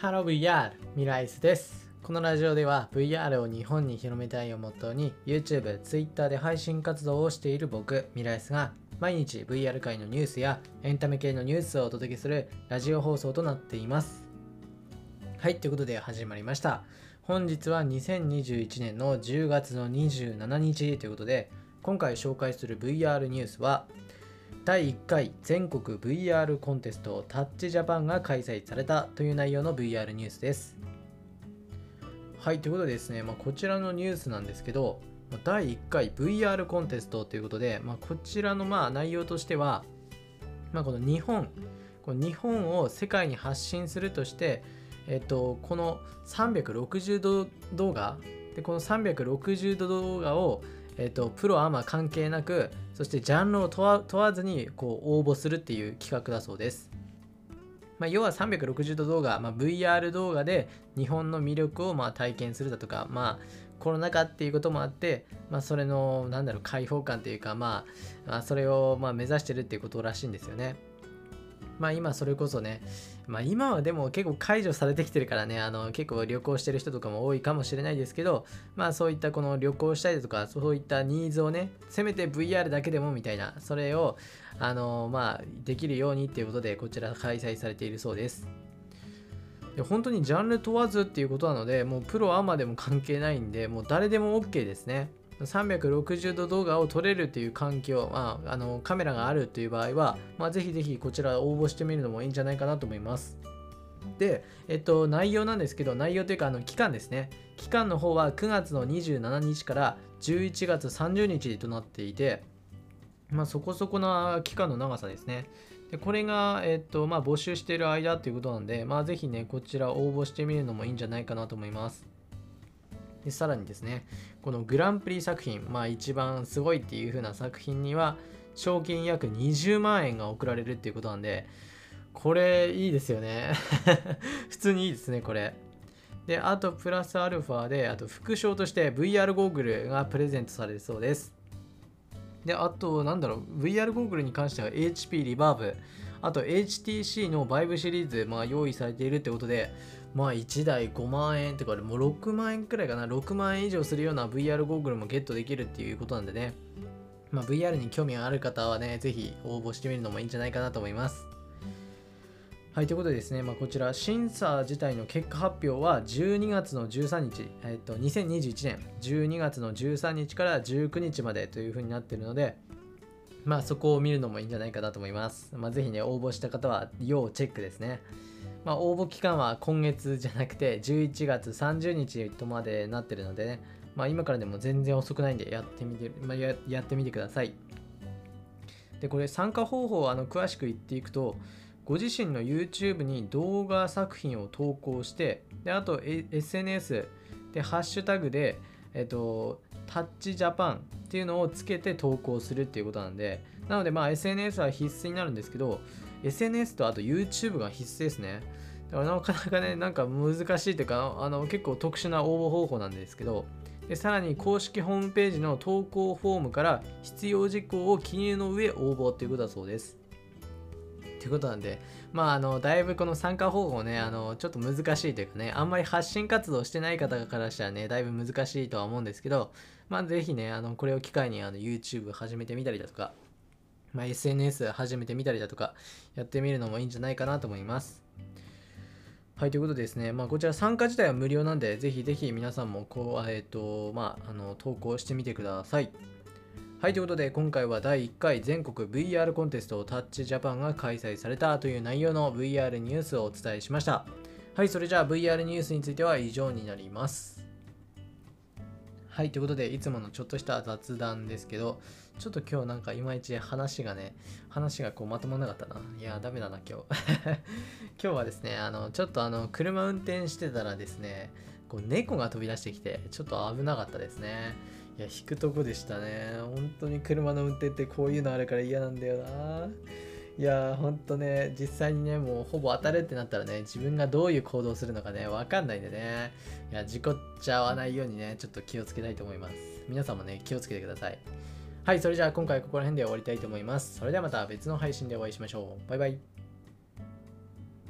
Hello VR、ミライスです。このラジオでは VR を日本に広めたいをモットーに YouTube、Twitter で配信活動をしている僕、ミライスが毎日 VR 界のニュースやエンタメ系のニュースをお届けするラジオ放送となっています。はい、ということで始まりました。本日は2021年の10月の27日ということで、今回紹介する VR ニュースは、第1回全国 VR コンテストタッチジャパンが開催されたという内容の VR ニュースです。はい、ということでですね、こちらのニュースなんですけど、第1回 VR コンテストということで、こちらの内容としては、この日本を世界に発信するとして、この360度動画でこの360度動画をプロアマ関係なく、そしてジャンルを問わずにこう応募するっていう企画だそうです。要は360度動画、VR 動画で日本の魅力を体験するだとか、コロナ禍っていうこともあって、それの開放感というか、それを目指してるっていうことらしいんですよね。今それこそね、今はでも結構解除されてきてるからね、結構旅行してる人とかも多いかもしれないですけど、そういったこの旅行したりとか、そういったニーズをね、せめて VR だけでもみたいな、それをできるようにっていうことで、こちら開催されているそうです。で、本当にジャンル問わずっていうことなので、もうプロアマでも関係ないんで、もう誰でも OK ですね。360度動画を撮れるという環境、カメラがあるという場合は、ぜひぜひこちら応募してみるのもいいんじゃないかなと思います。で、内容なんですけど、内容というか期間ですね。期間の方は9月の27日から11月30日となっていて、そこそこな期間の長さですね。で、これが、募集している間ということなんで、ぜひね、こちら応募してみるのもいいんじゃないかなと思います。で、さらにですね、このグランプリ作品、一番すごいっていう風な作品には賞金約20万円が贈られるっていうことなんで、これいいですよね普通にいいですね、これで。あとプラスアルファで、あと副賞として VR ゴーグルがプレゼントされるそうです。で、あとVR ゴーグルに関しては HP リバーブ、あと HTC のバイブシリーズ、用意されているってことで、1台5万円とか、もう6万円くらいかな、6万円以上するような VR ゴーグルもゲットできるっていうことなんでね、VR に興味がある方はね、ぜひ応募してみるのもいいんじゃないかなと思います。はい、ということでですね、こちら審査自体の結果発表は12月の13日、2021年12月の13日から19日までというふうになっているので、そこを見るのもいいんじゃないかなと思います。ぜひね、応募した方は要チェックですね。応募期間は今月じゃなくて11月30日とまでなってるのでね、今からでも全然遅くないんで、やってみてください。で、これ参加方法を詳しく言っていくと、ご自身の YouTube に動画作品を投稿して、で、あと SNS でハッシュタグで、タッチジャパンっていうのをつけて投稿するっていうことなんで、なのでSNS は必須になるんですけど、SNS とあと YouTube が必須ですね。だからなかなかね、難しいというか、結構特殊な応募方法なんですけど、で、さらに公式ホームページの投稿フォームから必要事項を記入の上応募ということだそうです。ということなんで、だいぶこの参加方法ね、ちょっと難しいというかね、あんまり発信活動してない方からしたらね、だいぶ難しいとは思うんですけど、ぜひね、これを機会にYouTube 始めてみたりだとか、SNS 始めてみたりだとか、やってみるのもいいんじゃないかなと思います。はい、ということでですね、こちら参加自体は無料なんで、ぜひぜひ皆さんも投稿してみてください。はい、ということで今回は第1回全国 VR コンテストタッチジャパンが開催されたという内容の VR ニュースをお伝えしました。はい、それじゃあ VR ニュースについては以上になります。はい、ということでいつものちょっとした雑談ですけど、ちょっと今日いまいち話がまとまらなかったな。いや、ダメだな、今日。今日はですね、ちょっと車運転してたらですね、猫が飛び出してきて、ちょっと危なかったですね。いや、引くとこでしたね。本当に車の運転ってこういうのあるから嫌なんだよな。いやー、ほんとね、実際にね、もうほぼ当たるってなったらね、自分がどういう行動するのかね、わかんないんでね。いや、事故っちゃわないようにね、ちょっと気をつけたいと思います。皆さんもね、気をつけてください。はい、それじゃあ今回ここら辺で終わりたいと思います。それではまた別の配信でお会いしましょう。バイバイ。